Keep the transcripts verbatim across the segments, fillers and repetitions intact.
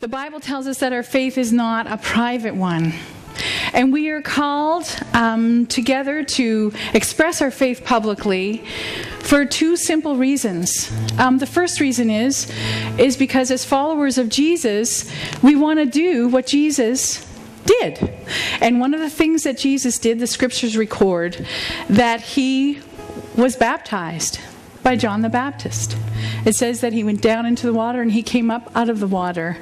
The Bible tells us that our faith is not a private one. And we are called um, together to express our faith publicly for two simple reasons. Um, the first reason is, is because as followers of Jesus, we want to do what Jesus did. And one of the things that Jesus did, the scriptures record, that he was baptized by John the Baptist. It says that he went down into the water and he came up out of the water.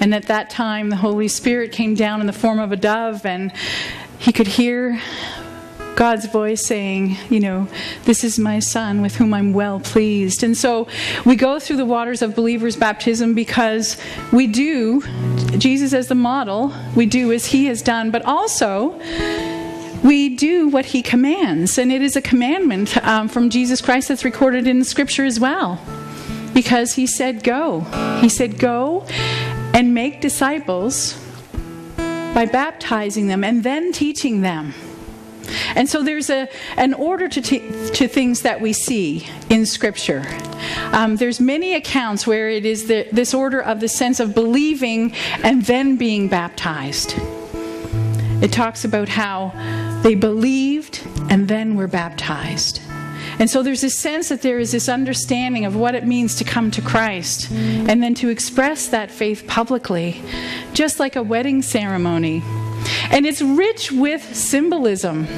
And at that time, the Holy Spirit came down in the form of a dove, and he could hear God's voice saying, you know, this is my son with whom I'm well pleased. And so we go through the waters of believers' baptism because we do, Jesus as the model, we do as he has done, but also we do what he commands. And it is a commandment um, from Jesus Christ that's recorded in the scripture as well, because he said, go. He said, go and make disciples by baptizing them and then teaching them. And so there's a, an order to, to things that we see in Scripture. Um, there's many accounts where it is the, this order of the sense of believing and then being baptized. It talks about how they believed and then were baptized. And so there's this sense that there is this understanding of what it means to come to Christ and then to express that faith publicly, just like a wedding ceremony. And it's rich with symbolism.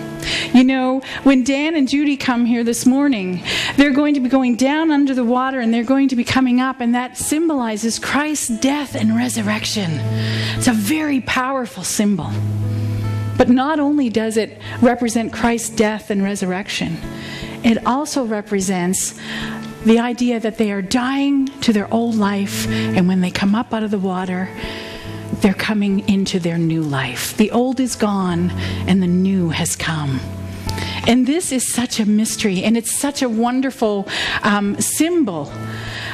You know, when Dan and Judy come here this morning, they're going to be going down under the water and they're going to be coming up, and that symbolizes Christ's death and resurrection. It's a very powerful symbol. But not only does it represent Christ's death and resurrection, it also represents the idea that they are dying to their old life, and when they come up out of the water, they're coming into their new life. The old is gone and the new has come. And this is such a mystery, and it's such a wonderful um, symbol.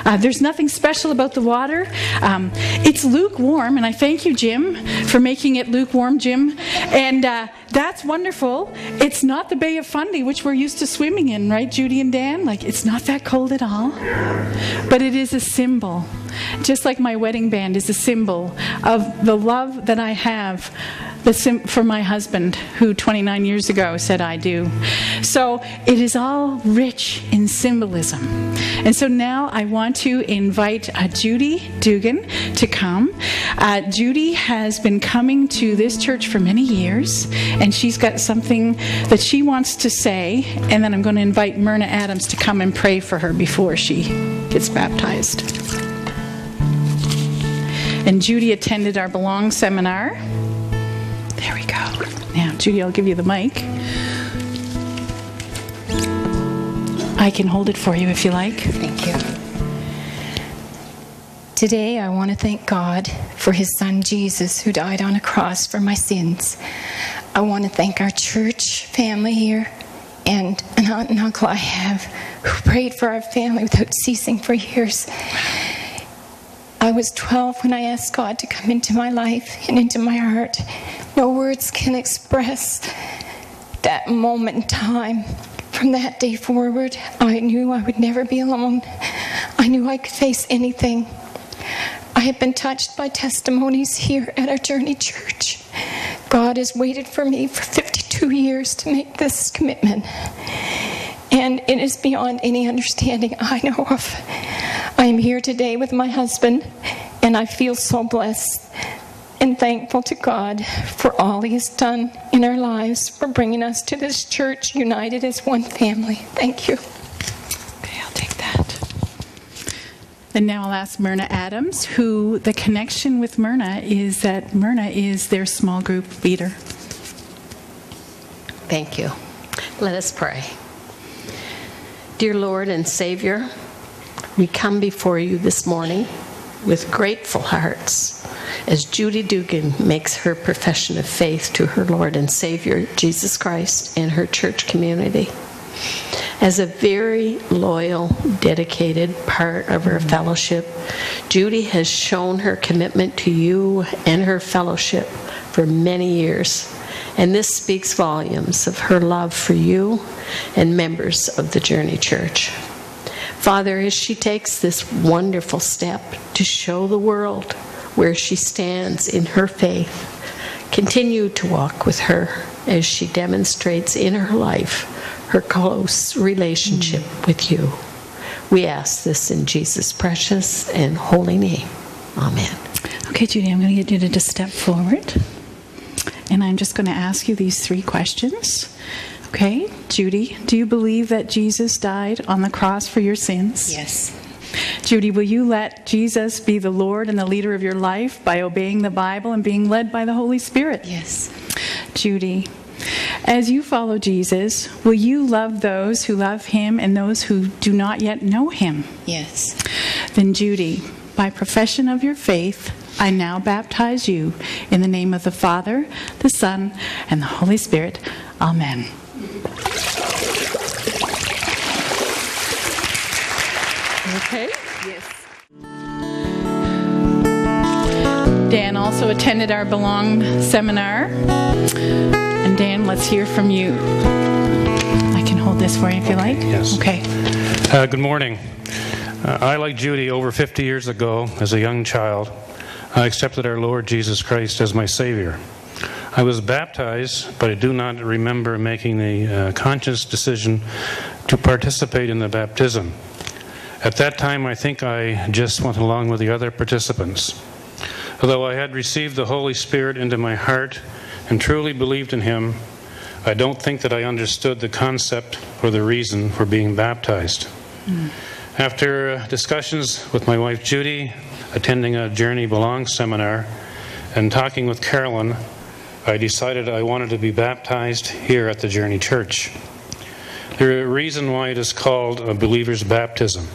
Uh, there's nothing special about the water. Um, it's lukewarm, and I thank you, Jim, for making it lukewarm, Jim. And uh, that's wonderful. It's not the Bay of Fundy, which we're used to swimming in, right, Judy and Dan? Like, it's not that cold at all. But it is a symbol. Just like my wedding band is a symbol of the love that I have the sim for my husband, who twenty-nine years ago said I do. So it is all rich in symbolism. And so now I want to invite uh, Judy Dougan to come. Uh, Judy has been coming to this church for many years, and she's got something that she wants to say, and then I'm going to invite Myrna Adams to come and pray for her before she gets baptized. And Judy attended our Belong seminar. There we go. Now, Judy, I'll give you the mic. I can hold it for you if you like. Thank you. Today, I want to thank God for his son, Jesus, who died on a cross for my sins. I want to thank our church family here and an aunt and uncle I have who prayed for our family without ceasing for years. I was twelve when I asked God to come into my life and into my heart. No words can express that moment in time. From that day forward, I knew I would never be alone. I knew I could face anything. I have been touched by testimonies here at our Journey Church. God has waited for me for fifty-two years to make this commitment. And it is beyond any understanding I know of. I am here today with my husband, and I feel so blessed and thankful to God for all he has done in our lives, for bringing us to this church united as one family. Thank you. Okay, I'll take that. And now I'll ask Myrna Adams, who the connection with Myrna is that Myrna is their small group leader. Thank you. Let us pray. Dear Lord and Savior, we come before you this morning with grateful hearts as Judy Dougan makes her profession of faith to her Lord and Savior, Jesus Christ, and her church community. As a very loyal, dedicated part of her fellowship, Judy has shown her commitment to you and her fellowship for many years. And this speaks volumes of her love for you and members of the Journey Church. Father, as she takes this wonderful step to show the world where she stands in her faith. Continue to walk with her as she demonstrates in her life her close relationship with you. We ask this in Jesus' precious and holy name. Amen. Okay, Judy, I'm going to get you to just step forward. And I'm just going to ask you these three questions. Okay, Judy, do you believe that Jesus died on the cross for your sins? Yes. Judy, will you let Jesus be the Lord and the leader of your life by obeying the Bible and being led by the Holy Spirit? Yes. Judy, as you follow Jesus, will you love those who love him and those who do not yet know him? Yes. Then Judy, by profession of your faith, I now baptize you in the name of the Father, the Son, and the Holy Spirit. Amen. Okay. Yes. Dan also attended our Belong seminar. And Dan, let's hear from you. I can hold this for you if you like. Yes. Okay. Uh, good morning. Uh, I, like Judy, over fifty years ago, as a young child, I accepted our Lord Jesus Christ as my Savior. I was baptized, but I do not remember making the uh, conscious decision to participate in the baptism. At that time, I think I just went along with the other participants. Although I had received the Holy Spirit into my heart and truly believed in Him, I don't think that I understood the concept or the reason for being baptized. Mm. After uh, discussions with my wife Judy, attending a Journey Belong seminar, and talking with Carolyn, I decided I wanted to be baptized here at the Journey Church. There's a reason why it is called a believer's baptism.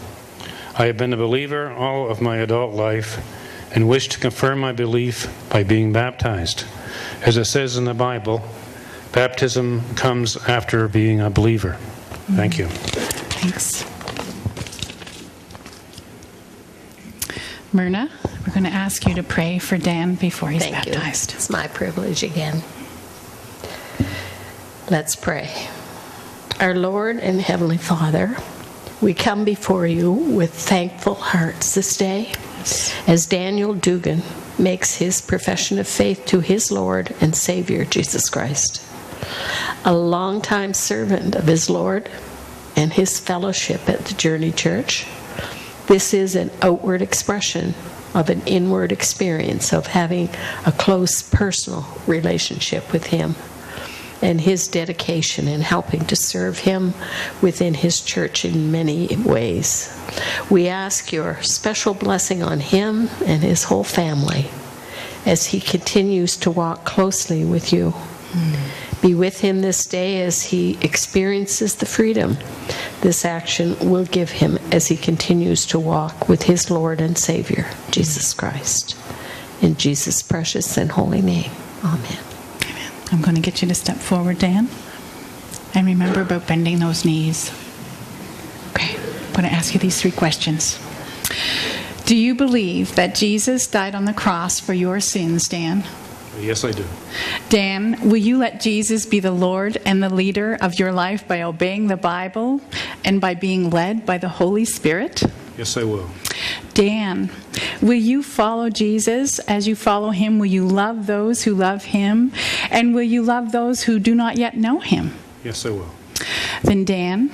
I have been a believer all of my adult life and wish to confirm my belief by being baptized. As it says in the Bible, baptism comes after being a believer. Thank you. Thanks. Myrna, we're going to ask you to pray for Dan before he's Thank baptized. You. It's my privilege again. Let's pray. Our Lord and Heavenly Father, we come before you with thankful hearts this day as Daniel Dougan makes his profession of faith to his Lord and Savior, Jesus Christ. A longtime servant of his Lord and his fellowship at the Journey Church, this is an outward expression of an inward experience of having a close personal relationship with him and his dedication in helping to serve him within his church in many ways. We ask your special blessing on him and his whole family as he continues to walk closely with you. Mm. Be with him this day as he experiences the freedom this action will give him as he continues to walk with his Lord and Savior, Jesus Christ. In Jesus' precious and holy name, amen. Amen. I'm going to get you to step forward, Dan. And remember about bending those knees. Okay, I'm going to ask you these three questions. Do you believe that Jesus died on the cross for your sins, Dan? Yes, I do. Dan, will you let Jesus be the Lord and the leader of your life by obeying the Bible and by being led by the Holy Spirit? Yes, I will. Dan, will you follow Jesus? As you follow him, will you love those who love him? And will you love those who do not yet know him? Yes, I will. Then Dan,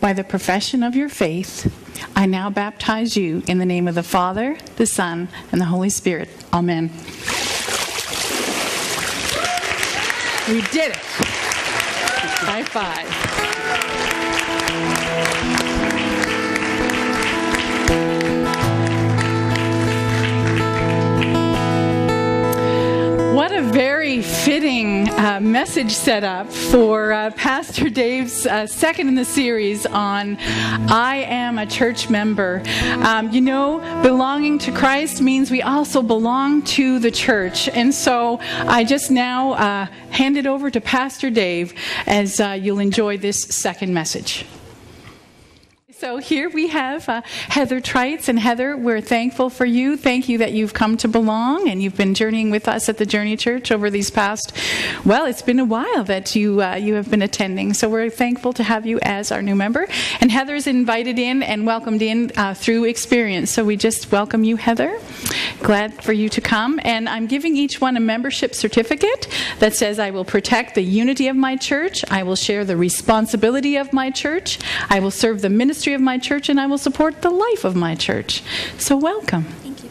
by the profession of your faith, I now baptize you in the name of the Father, the Son, and the Holy Spirit. Amen. We did it. High five. What a very fitting uh, message set up for uh, Pastor Dave's uh, second in the series on I Am a Church Member. Um, you know, belonging to Christ means we also belong to the church. And so I just now uh, hand it over to Pastor Dave as uh, you'll enjoy this second message. So here we have uh, Heather Trites. And Heather, we're thankful for you. Thank you that you've come to Belong and you've been journeying with us at the Journey Church over these past, well, it's been a while that you uh, you have been attending. So we're thankful to have you as our new member. And Heather's invited in and welcomed in uh, through experience. So we just welcome you, Heather. glad for you to come. And I'm giving each one a membership certificate that says I will protect the unity of my church, I will share the responsibility of my church, I will serve the ministry of my church, and I will support the life of my church. So welcome. Thank you.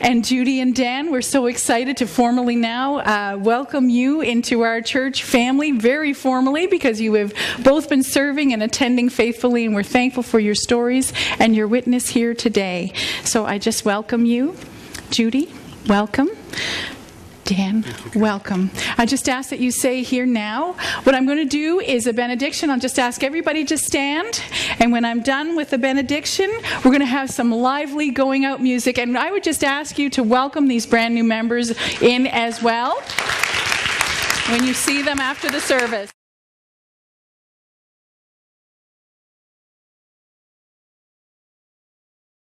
And Judy and Dan, we're so excited to formally now uh, welcome you into our church family very formally, because you have both been serving and attending faithfully, and we're thankful for your stories and your witness here today. So I just welcome you. Judy, welcome. Dan, welcome. I just ask that you say here now, what I'm going to do is a benediction. I'll just ask everybody to stand. And when I'm done with the benediction, we're going to have some lively going out music. And I would just ask you to welcome these brand new members in as well when you see them after the service.